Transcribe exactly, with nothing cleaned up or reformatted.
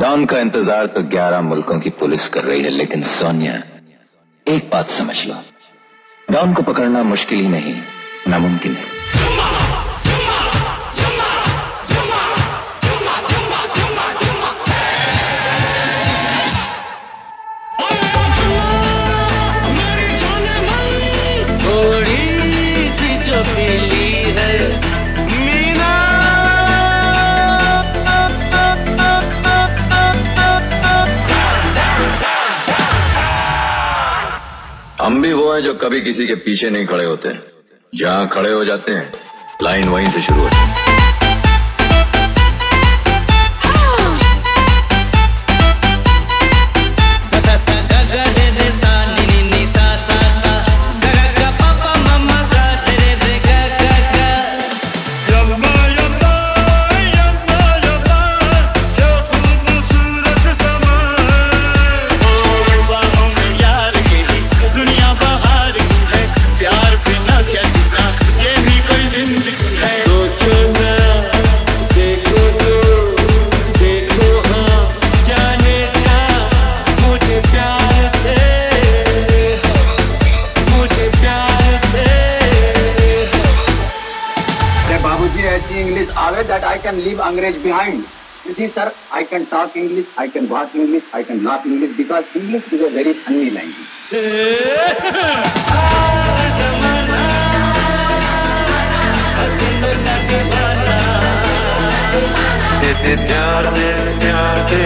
Don का इंतजार तो ग्यारह मुल्कों की पुलिस कर रही है, लेकिन सोनिया, एक बात समझ लो, डॉन को पकड़ना मुश्किल ही नहीं, नामुमकिन है। हम भी वो हैं जो कभी किसी के पीछे नहीं खड़े होते, जहाँ खड़े हो जाते हैं लाइन वहीं से शुरू होती है। English aware that I can leave English behind. You see, sir, I can talk English, I can watch English, I can laugh English because English is a very funny language.